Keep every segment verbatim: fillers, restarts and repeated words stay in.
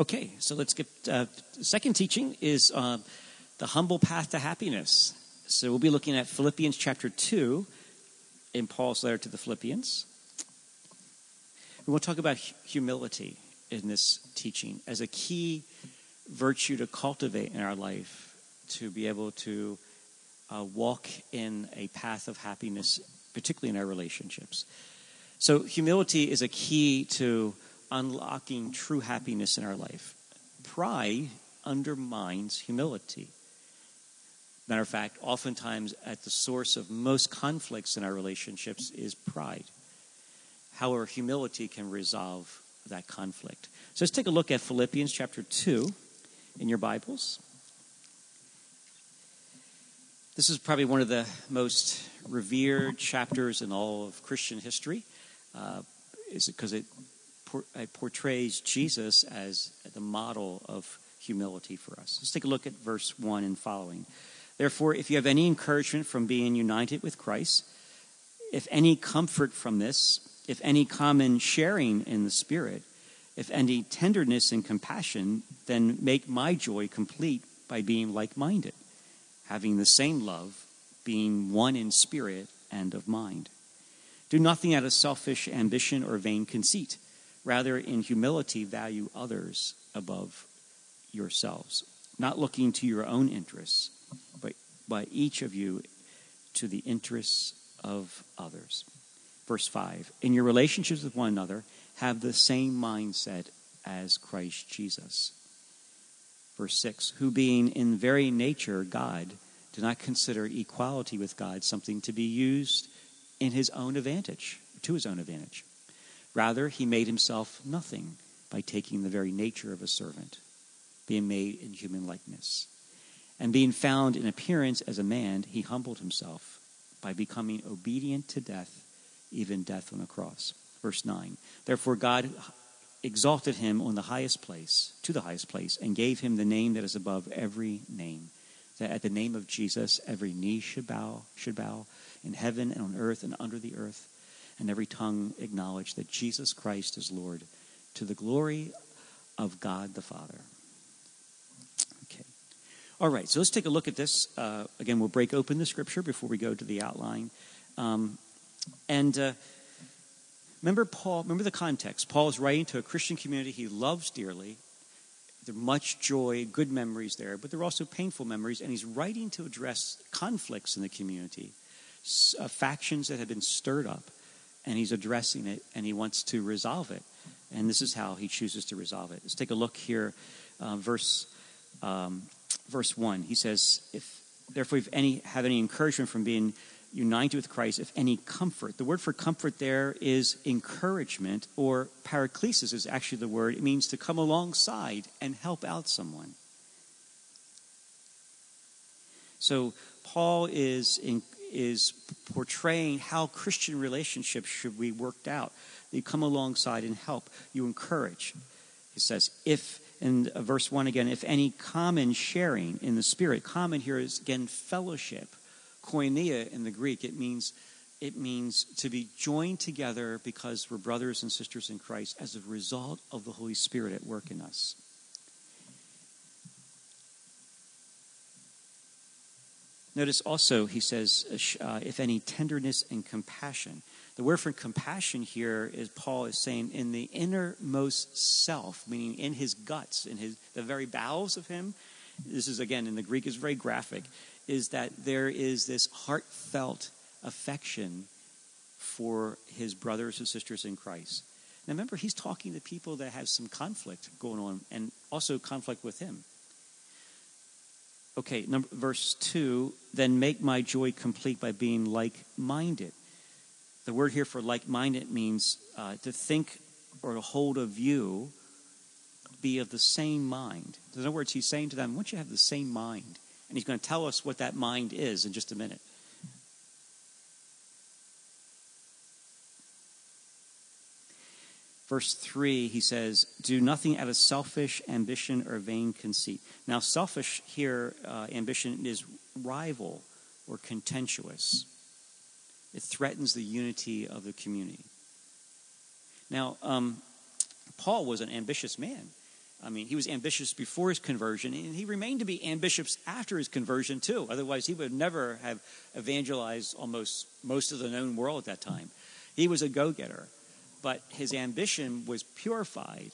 Okay, so let's get, uh, second teaching is uh, the humble path to happiness. So we'll be looking at Philippians chapter two in Paul's letter to the Philippians. And we'll talk about humility in this teaching as a key virtue to cultivate in our life, to be able to uh, walk in a path of happiness, particularly in our relationships. So humility is a key to unlocking true happiness in our life. Pride undermines humility. Matter of fact, oftentimes at the source of most conflicts in our relationships is pride. However, humility can resolve that conflict. So let's take a look at Philippians chapter two in your Bibles. This is probably one of the most revered chapters in all of Christian history. Uh, is it because it It portrays Jesus as the model of humility for us. Let's take a look at verse one and following. Therefore, if you have any encouragement from being united with Christ, if any comfort from this, if any common sharing in the Spirit, if any tenderness and compassion, then make my joy complete by being like-minded, having the same love, being one in spirit and of mind. Do nothing out of selfish ambition or vain conceit. Rather, in humility, value others above yourselves, not looking to your own interests, but by each of you to the interests of others. Verse five, in your relationships with one another, have the same mindset as Christ Jesus. Verse six, who being in very nature God, did not consider equality with God something to be used in his own advantage, to his own advantage. Rather, he made himself nothing by taking the very nature of a servant, being made in human likeness. And being found in appearance as a man, he humbled himself by becoming obedient to death, even death on a cross. Verse nine, therefore God exalted him on the highest place, to the highest place, and gave him the name that is above every name, that at the name of Jesus every knee should bow, should bow in heaven and on earth and under the earth, and every tongue acknowledge that Jesus Christ is Lord, to the glory of God the Father. Okay. All right, so let's take a look at this. Uh, again, we'll break open the scripture before we go to the outline. Um, and uh, remember Paul, remember the context. Paul is writing to a Christian community he loves dearly. There are much joy, good memories there, but there are also painful memories, and he's writing to address conflicts in the community, uh, factions that have been stirred up. And he's addressing it, and he wants to resolve it. And this is how he chooses to resolve it. Let's take a look here, uh, verse um, verse one. He says, "If therefore if any have any encouragement from being united with Christ, if any comfort." The word for comfort there is encouragement, or paraklesis is actually the word. It means to come alongside and help out someone. So Paul is in. is portraying how Christian relationships should be worked out. You come alongside and help. You encourage. He says, if, in verse one again, if any common sharing in the Spirit, common here is, again, fellowship. Koinonia in the Greek, it means, it means to be joined together because we're brothers and sisters in Christ as a result of the Holy Spirit at work in us. Notice also, he says, uh, if any tenderness and compassion. The word for compassion here is Paul is saying in the innermost self, meaning in his guts, in his the very bowels of him. This is, again, in the Greek, is very graphic, is that there is this heartfelt affection for his brothers and sisters in Christ. Now, remember, he's talking to people that have some conflict going on and also conflict with him. Okay, number, verse two, then make my joy complete by being like-minded. The word here for like-minded means uh, to think or to hold a view, be of the same mind. In other words, he's saying to them, why don't you have the same mind? And he's going to tell us what that mind is in just a minute. Verse three, he says, do nothing out of selfish ambition or vain conceit. Now, selfish here, uh, ambition, is rival or contentious. It threatens the unity of the community. Now, um, Paul was an ambitious man. I mean, he was ambitious before his conversion, and he remained to be ambitious after his conversion, too. Otherwise, he would never have evangelized almost most of the known world at that time. He was a go-getter, but his ambition was purified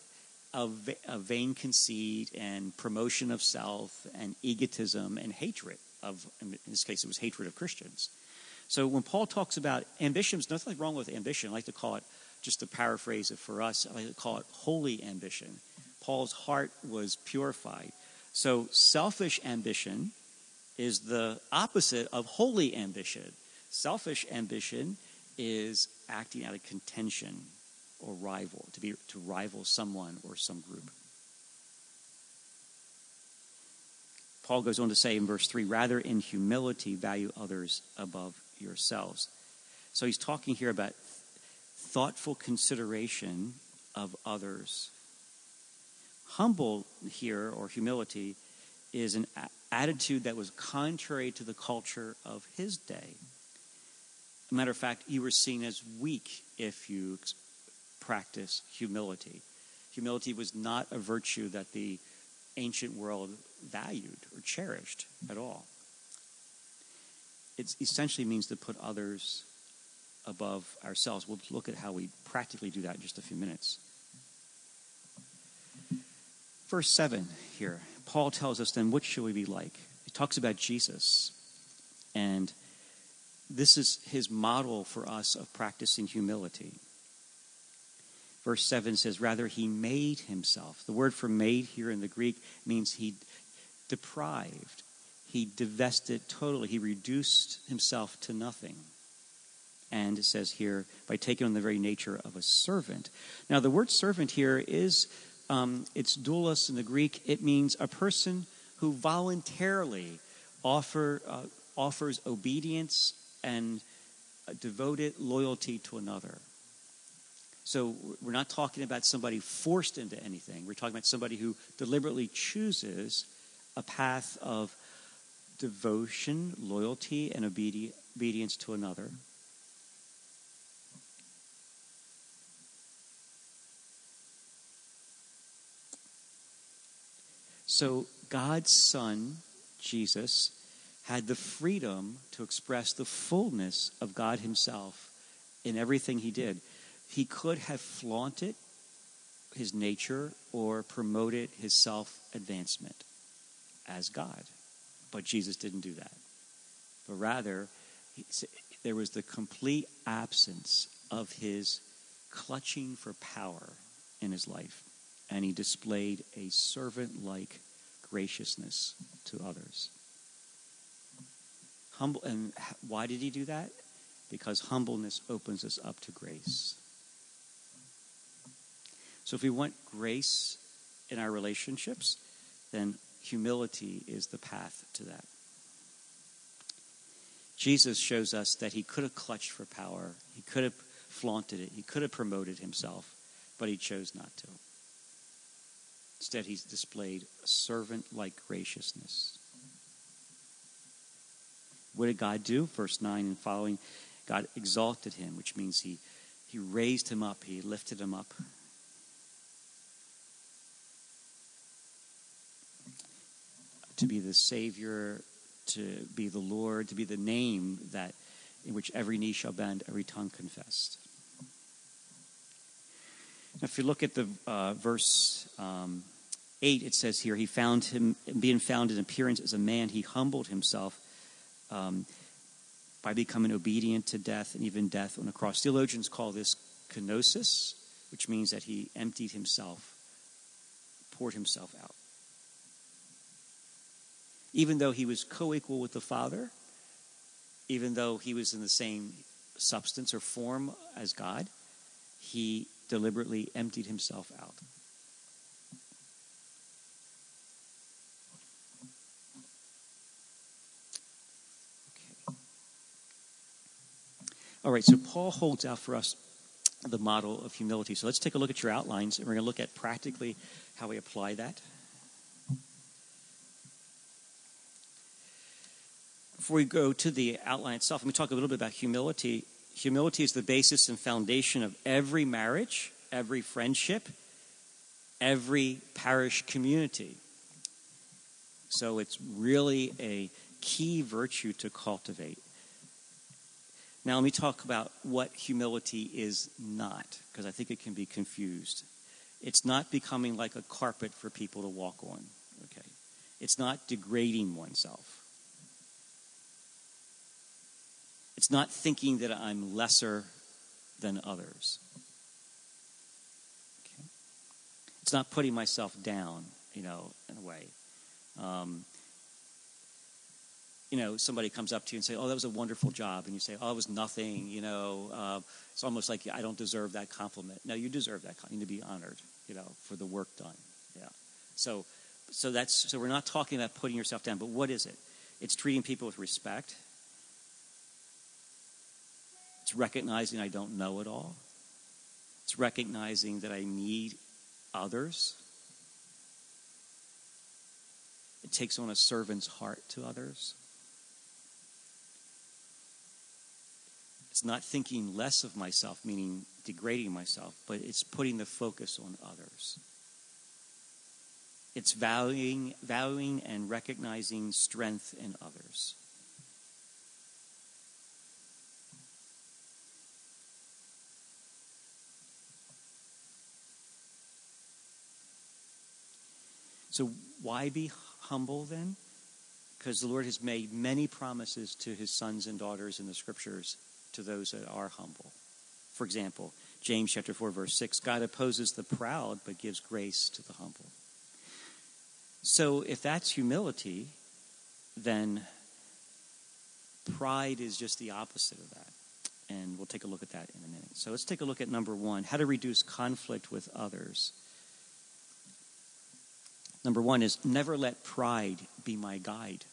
of, of vain conceit and promotion of self and egotism and hatred of, in this case, it was hatred of Christians. So when Paul talks about ambition, there's nothing wrong with ambition. I like to call it, just to paraphrase it for us, I like to call it holy ambition. Paul's heart was purified. So selfish ambition is the opposite of holy ambition. Selfish ambition is acting out of contention or rival, to be to rival someone or some group. Paul goes on to say in verse three, rather in humility value others above yourselves. So he's talking here about thoughtful consideration of others. Humble here, or humility, is an attitude that was contrary to the culture of his day. As a matter of fact, you were seen as weak if you practice humility. Humility was not a virtue that the ancient world valued or cherished at all. It essentially means to put others above ourselves. We'll look at how we practically do that in just a few minutes. Verse seven here, Paul tells us then, what should we be like? He talks about Jesus, and this is his model for us of practicing humility. Verse seven says, rather he made himself. The word for made here in the Greek means he deprived, he divested totally, he reduced himself to nothing. And it says here, by taking on the very nature of a servant. Now the word servant here is... Um, it's doulos in the Greek. It means a person who voluntarily offer, uh, offers obedience and a devoted loyalty to another. So we're not talking about somebody forced into anything. We're talking about somebody who deliberately chooses a path of devotion, loyalty, and obedi- obedience to another. So God's Son, Jesus, had the freedom to express the fullness of God himself in everything he did. He could have flaunted his nature or promoted his self-advancement as God. But Jesus didn't do that. But rather, there was the complete absence of his clutching for power in his life. And he displayed a servant-like graciousness to others. Humble, and why did he do that? Because humbleness opens us up to grace. So if we want grace in our relationships, then humility is the path to that. Jesus shows us that he could have clutched for power. He could have flaunted it. He could have promoted himself, but he chose not to. Instead, he's displayed a servant-like graciousness. What did God do? Verse nine and following, God exalted him, which means he, he raised him up. He lifted him up. To be the Savior, to be the Lord, to be the name that in which every knee shall bend, every tongue confess. If you look at the uh, verse um, eight, it says here, he found him, being found in appearance as a man, he humbled himself um, by becoming obedient to death and even death on a cross. Theologians call this kenosis, which means that he emptied himself, poured himself out. Even though he was co-equal with the Father, even though he was in the same substance or form as God, he deliberately emptied himself out. Okay. All right, so Paul holds out for us the model of humility. So let's take a look at your outlines, and we're going to look at practically how we apply that. Before we go to the outline itself, let me talk a little bit about humility. Humility is the basis and foundation of every marriage, every friendship, every parish community. So it's really a key virtue to cultivate. Now let me talk about what humility is not, because I think it can be confused. It's not becoming like a carpet for people to walk on. Okay, it's not degrading oneself. It's not thinking that I'm lesser than others. Okay. It's not putting myself down, you know, in a way. Um, you know, somebody comes up to you and say, oh, that was a wonderful job. And you say, oh, it was nothing, you know. Uh, it's almost like I don't deserve that compliment. No, you deserve that compliment. You need to be honored, you know, for the work done. Yeah. So, so, that's, so we're not talking about putting yourself down, but what is it? It's treating people with respect. It's recognizing I don't know it all. It's recognizing that I need others. It takes on a servant's heart to others. It's not thinking less of myself, meaning degrading myself, but it's putting the focus on others. It's valuing, valuing and recognizing strength in others. So why be humble then? Because the Lord has made many promises to his sons and daughters in the scriptures to those that are humble. For example, James chapter four, verse six, God opposes the proud but gives grace to the humble. So if that's humility, then pride is just the opposite of that. And we'll take a look at that in a minute. So let's take a look at number one, how to reduce conflict with others. Number one is never let pride be my guide.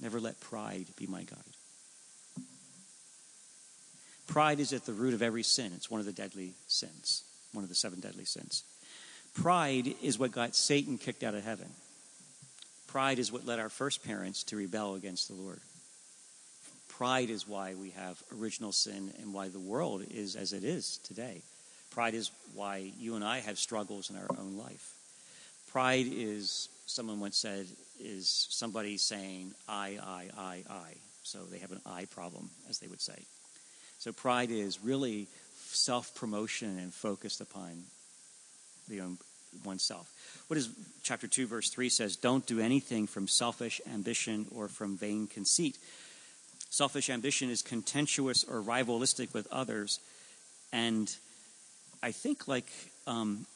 Never let pride be my guide. Pride is at the root of every sin. It's one of the deadly sins, one of the seven deadly sins. Pride is what got Satan kicked out of heaven. Pride is what led our first parents to rebel against the Lord. Pride is why we have original sin and why the world is as it is today. Pride is why you and I have struggles in our own life. Pride is, someone once said, is somebody saying, I, I, I, I. So they have an I problem, as they would say. So pride is really self-promotion and focused upon the own, oneself. What is chapter two, verse three says, don't do anything from selfish ambition or from vain conceit. Selfish ambition is contentious or rivalistic with others, and I think like, um,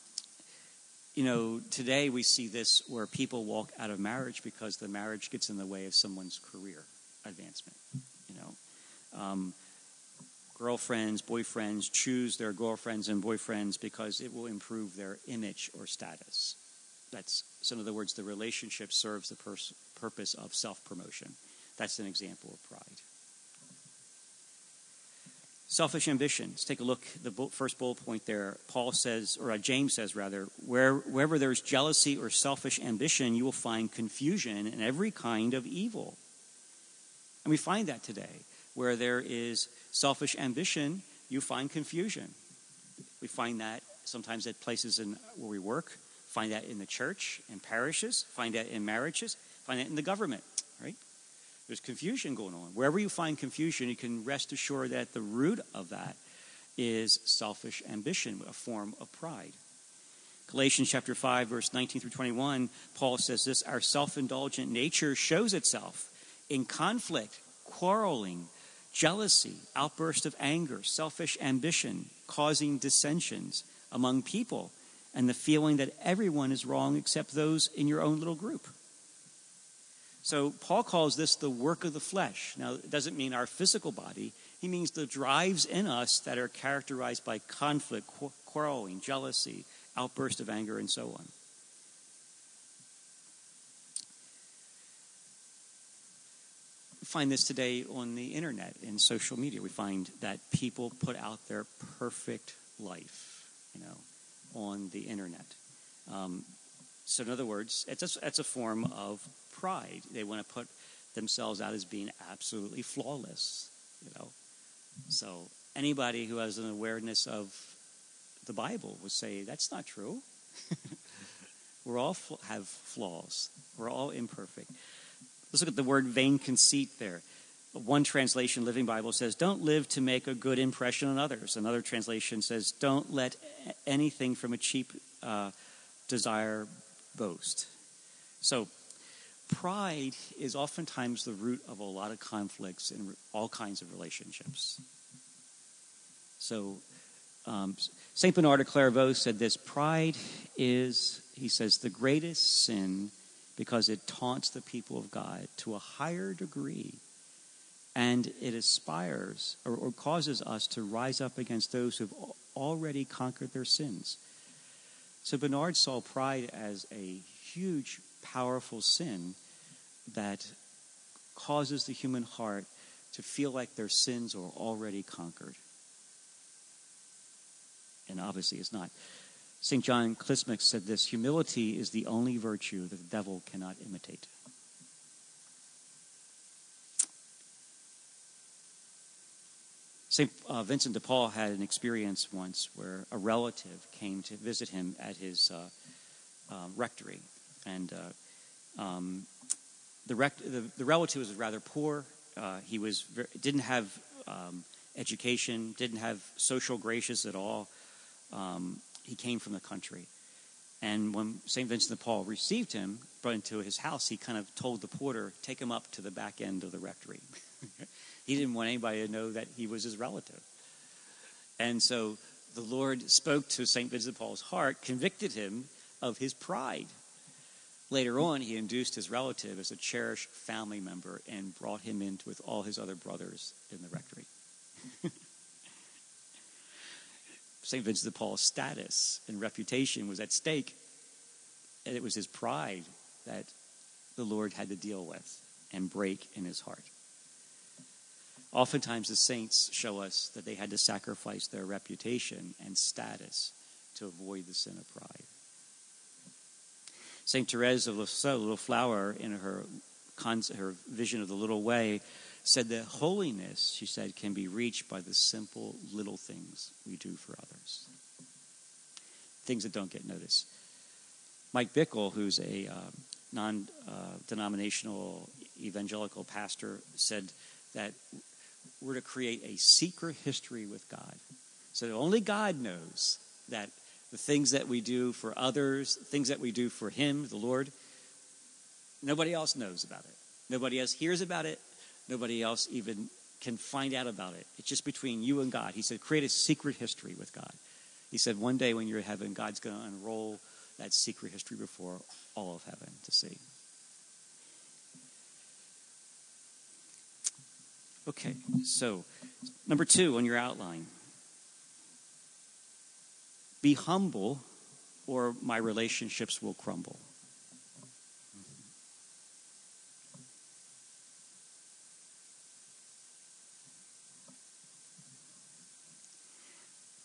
you know, today we see this where people walk out of marriage because the marriage gets in the way of someone's career advancement, you know. Um, girlfriends, boyfriends choose their girlfriends and boyfriends because it will improve their image or status. That's, so in other words, the relationship serves the pers- purpose of self-promotion. That's an example of pride. Selfish ambition. Let's take a look. The first bullet point there, Paul says, or James says rather, Where, wherever there's jealousy or selfish ambition, you will find confusion and every kind of evil. And we find that today. Where there is selfish ambition, you find confusion. We find that sometimes at places in where we work, find that in the church, in parishes, find that in marriages, find that in the government, right? There's confusion going on. Wherever you find confusion, you can rest assured that the root of that is selfish ambition, a form of pride. Galatians chapter five, verse nineteen through twenty-one, Paul says this, our self-indulgent nature shows itself in conflict, quarreling, jealousy, outbursts of anger, selfish ambition, causing dissensions among people, and the feeling that everyone is wrong except those in your own little group. So Paul calls this the work of the flesh. Now, it doesn't mean our physical body. He means the drives in us that are characterized by conflict, quarreling, jealousy, outburst of anger, and so on. We find this today on the internet and social media. We find that people put out their perfect life, you know, on the internet. Um, so in other words, it's a, it's a form of pride. They want to put themselves out as being absolutely flawless, you know. So anybody who has an awareness of the Bible would say that's not true. We're all fl- have flaws. We're all imperfect. Let's look at the word vain conceit there. One translation, Living Bible, says, don't live to make a good impression on others. Another translation says, don't let anything from a cheap uh, desire boast. So pride is oftentimes the root of a lot of conflicts in all kinds of relationships. So um, Saint Bernard of Clairvaux said this, pride is, he says, the greatest sin because it taunts the people of God to a higher degree. And it aspires or, or causes us to rise up against those who have already conquered their sins. So Bernard saw pride as a huge, powerful sin that causes the human heart to feel like their sins are already conquered. And obviously it's not. Saint John Klismak said this, humility is the only virtue that the devil cannot imitate. Saint Uh, Vincent de Paul had an experience once where a relative came to visit him at his uh, uh, rectory. And uh, um, the, rect- the, the relative was rather poor. Uh, he was ver- didn't have um, education, didn't have social graces at all. Um, he came from the country. And when Saint Vincent de Paul received him, brought him to his house, he kind of told the porter, take him up to the back end of the rectory. He didn't want anybody to know that he was his relative. And so the Lord spoke to Saint Vincent Paul's heart, convicted him of his pride. Later on, he induced his relative as a cherished family member and brought him in with all his other brothers in the rectory. Saint Vincent de Paul's status and reputation was at stake, and it was his pride that the Lord had to deal with and break in his heart. Oftentimes the saints show us that they had to sacrifice their reputation and status to avoid the sin of pride. Saint Therese of Lisieux, Little Flower, in her, her vision of the little way, said that holiness, she said, can be reached by the simple little things we do for others. Things that don't get noticed. Mike Bickle, who's a uh, non-denominational uh, evangelical pastor, said that we're to create a secret history with God. So only God knows that the things that we do for others, things that we do for him, the Lord, nobody else knows about it. Nobody else hears about it. Nobody else even can find out about it. It's just between you and God. He said, create a secret history with God. He said, one day when you're in heaven, God's going to unroll that secret history before all of heaven to see. Okay, so number two on your outline. Be humble or my relationships will crumble.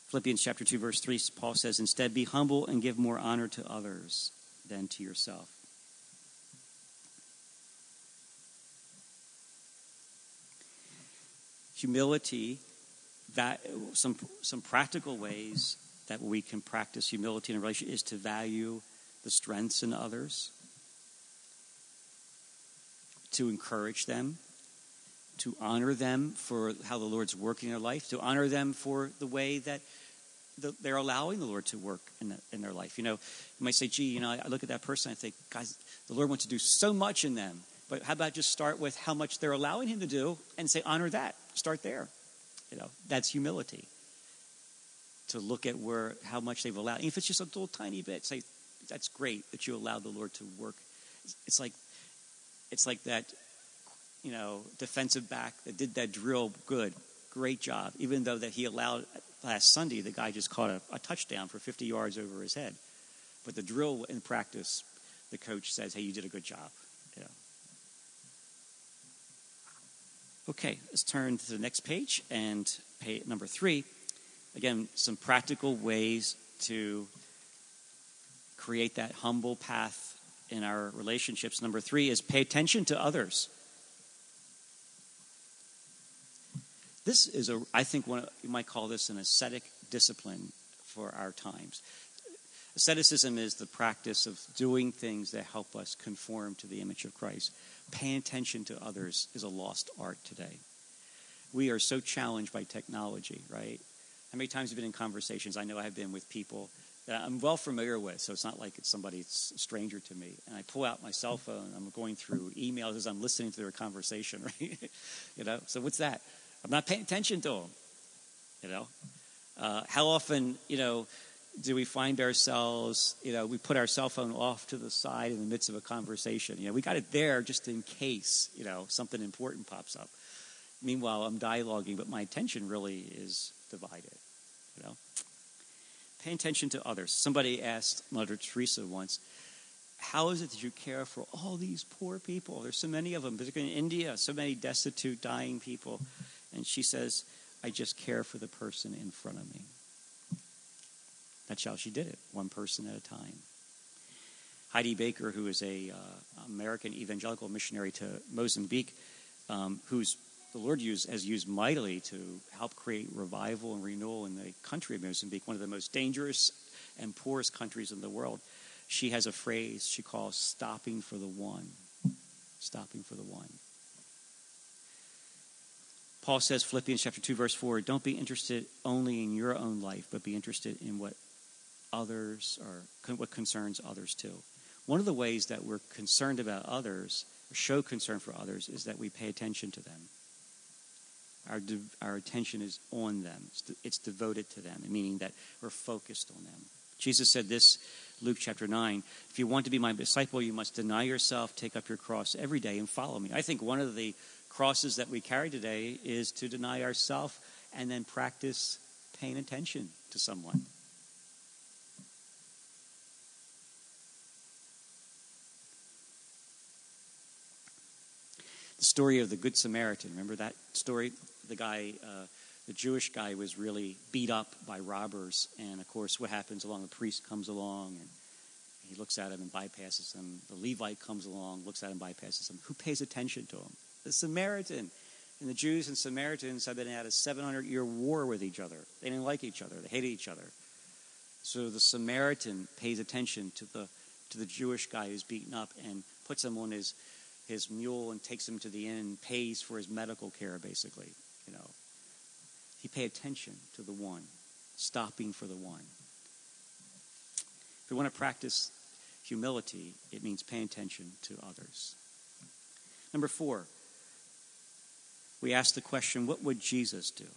Philippians chapter two, verse three, Paul says, instead, be humble and give more honor to others than to yourself. Humility, that some some practical ways that we can practice humility in a relationship is to value the strengths in others, to encourage them, to honor them for how the Lord's working their life, to honor them for the way that the, they're allowing the Lord to work in, the, in their life. You know, you might say, gee, you know, I look at that person, I think, guys, the Lord wants to do so much in them. But how about just start with how much they're allowing him to do and say, honor that. Start there. You know, that's humility. To look at where how much they've allowed. And if it's just a little tiny bit, say, that's great that you allowed the Lord to work. It's, it's like it's like that, you know, defensive back that did that drill good. Great job. Even though that he allowed last Sunday, the guy just caught a, a touchdown for fifty yards over his head. But the drill in practice, the coach says, hey, you did a good job. You know. Okay, let's turn to the next page and page number three. Again, some practical ways to create that humble path in our relationships. Number three is pay attention to others. This is, a, I think, one of, you might call this an ascetic discipline for our times. Asceticism is the practice of doing things that help us conform to the image of Christ. Paying attention to others is a lost art today. We are so challenged by technology, right? How many times have you been in conversations? I know I have been with people that I'm well familiar with, so it's not like it's somebody that's a stranger to me. And I pull out my cell phone, I'm going through emails as I'm listening to their conversation, right? You know, so what's that? I'm not paying attention to them, you know? Uh, how often, you know, do we find ourselves, you know, we put our cell phone off to the side in the midst of a conversation. You know, we got it there just in case, you know, something important pops up. Meanwhile, I'm dialoguing, but my attention really is divided, you know. Pay attention to others. Somebody asked Mother Teresa once, how is it that you care for all these poor people? There's so many of them, particularly in India, so many destitute, dying people. And she says, I just care for the person in front of me. That's how she did it, one person at a time. Heidi Baker, who is an uh, American evangelical missionary to Mozambique, um, who's the Lord used, has used mightily to help create revival and renewal in the country of Mozambique, one of the most dangerous and poorest countries in the world. She has a phrase she calls stopping for the one. Stopping for the one. Paul says, Philippians chapter two, verse four, don't be interested only in your own life, but be interested in what others or what concerns others too. One of the ways that we're concerned about others, or show concern for others, is that we pay attention to them. Our our attention is on them. It's, de- it's devoted to them, meaning that we're focused on them. Jesus said this, Luke chapter nine, if you want to be my disciple, you must deny yourself, take up your cross every day and follow me. I think one of the crosses that we carry today is to deny ourselves and then practice paying attention to someone. The story of the Good Samaritan. Remember that story? The guy, uh, the Jewish guy was really beat up by robbers. And, of course, what happens along? The priest comes along and he looks at him and bypasses him. The Levite comes along, looks at him, bypasses him. Who pays attention to him? The Samaritan. And the Jews and Samaritans have been at a seven hundred year war with each other. They didn't like each other. They hated each other. So the Samaritan pays attention to the to the Jewish guy who's beaten up and puts him on his... his mule and takes him to the inn and pays for his medical care, basically, you know. He paid attention to the one, stopping for the one. If we want to practice humility, it means paying attention to others. Number four, we ask the question, what would Jesus do?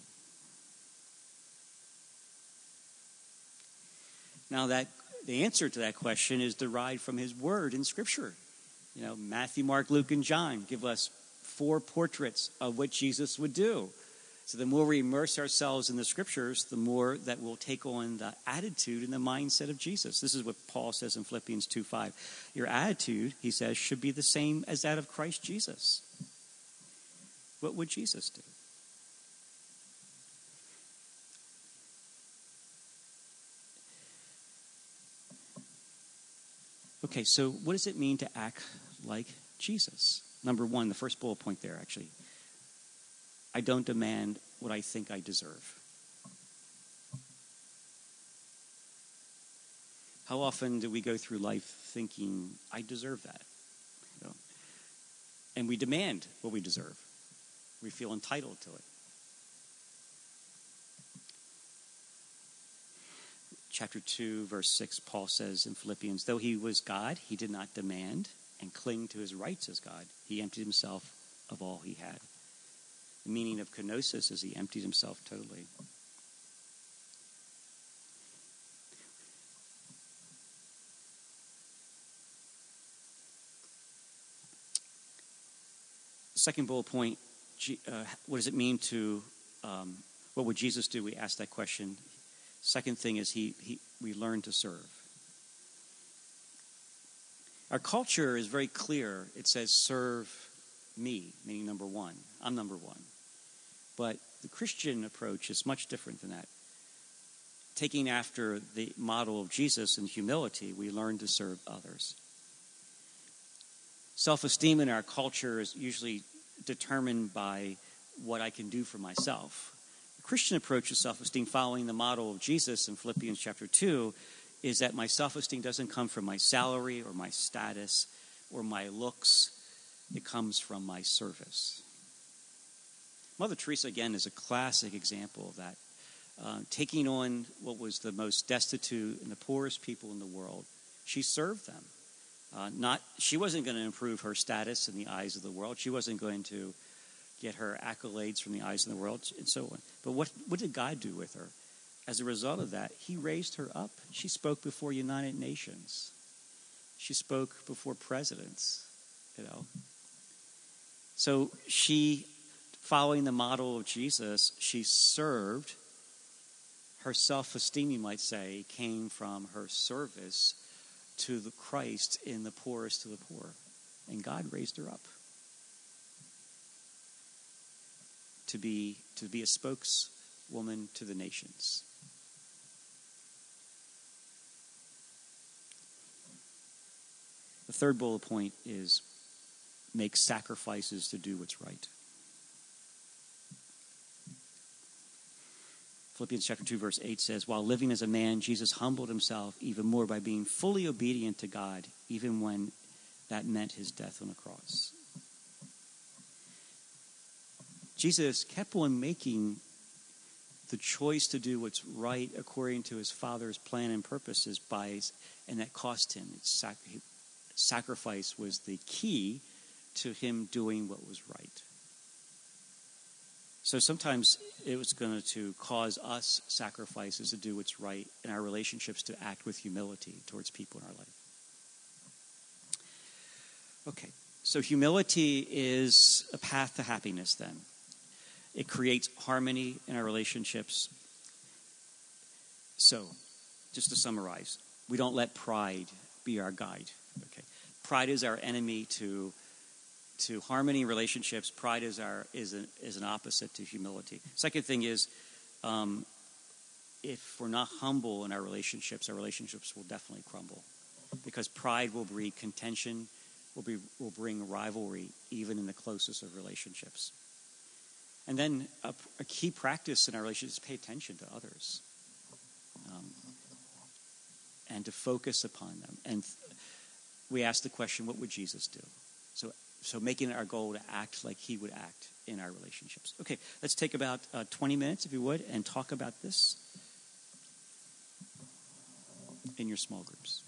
Now, that the answer to that question is derived from his word in Scripture. You know, Matthew, Mark, Luke, and John give us four portraits of what Jesus would do. So the more we immerse ourselves in the Scriptures, the more that we'll take on the attitude and the mindset of Jesus. This is what Paul says in Philippians two five. Your attitude, he says, should be the same as that of Christ Jesus. What would Jesus do? Okay, so what does it mean to act like Jesus? Number one, the first bullet point there, actually. I don't demand what I think I deserve. How often do we go through life thinking, I deserve that? You know? And we demand what we deserve. We feel entitled to it. Chapter two, verse six, Paul says in Philippians, though he was God, he did not demand and cling to his rights as God. He emptied himself of all he had. The meaning of kenosis is he emptied himself totally. The second bullet point, uh, what does it mean to, um, what would Jesus do? We asked that question. Second thing is he, he we learn to serve. Our culture is very clear. It says serve me, meaning number one. I'm number one. But the Christian approach is much different than that. Taking after the model of Jesus in humility, we learn to serve others. Self-esteem in our culture is usually determined by what I can do for myself. Christian approach to self-esteem following the model of Jesus in Philippians chapter two is that my self-esteem doesn't come from my salary or my status or my looks. It comes from my service. Mother Teresa, again, is a classic example of that. Uh, taking on what was the most destitute and the poorest people in the world, she served them. Uh, not she wasn't going to improve her status in the eyes of the world. She wasn't going to get her accolades from the eyes of the world and so on. But what, what did God do with her? As a result of that, he raised her up. She spoke before United Nations. She spoke before presidents, you know. So she, following the model of Jesus, she served. Her self-esteem, you might say, came from her service to the Christ in the poorest of the poor. And God raised her up to be, to be a spokeswoman to the nations. The third bullet point is make sacrifices to do what's right. Philippians chapter two, verse eight says, while living as a man, Jesus humbled himself even more by being fully obedient to God, even when that meant his death on the cross. Jesus kept on making the choice to do what's right according to his Father's plan and purposes, by his, and that cost him. It's sac- sacrifice was the key to him doing what was right. So sometimes it was going to cause us sacrifices to do what's right in our relationships, to act with humility towards people in our life. Okay, so humility is a path to happiness then. It creates harmony in our relationships. So, just to summarize, we don't let pride be our guide. Okay, pride is our enemy to to harmony in relationships. Pride is our is an, is an opposite to humility. Second thing is, um, if we're not humble in our relationships, our relationships will definitely crumble, because pride will breed contention, will be will bring rivalry even in the closest of relationships. And then a, a key practice in our relationships is pay attention to others, um, and to focus upon them. And th- we ask the question, what would Jesus do? So. So making it our goal to act like he would act in our relationships. Okay, let's take about uh, twenty minutes, if you would, and talk about this in your small groups.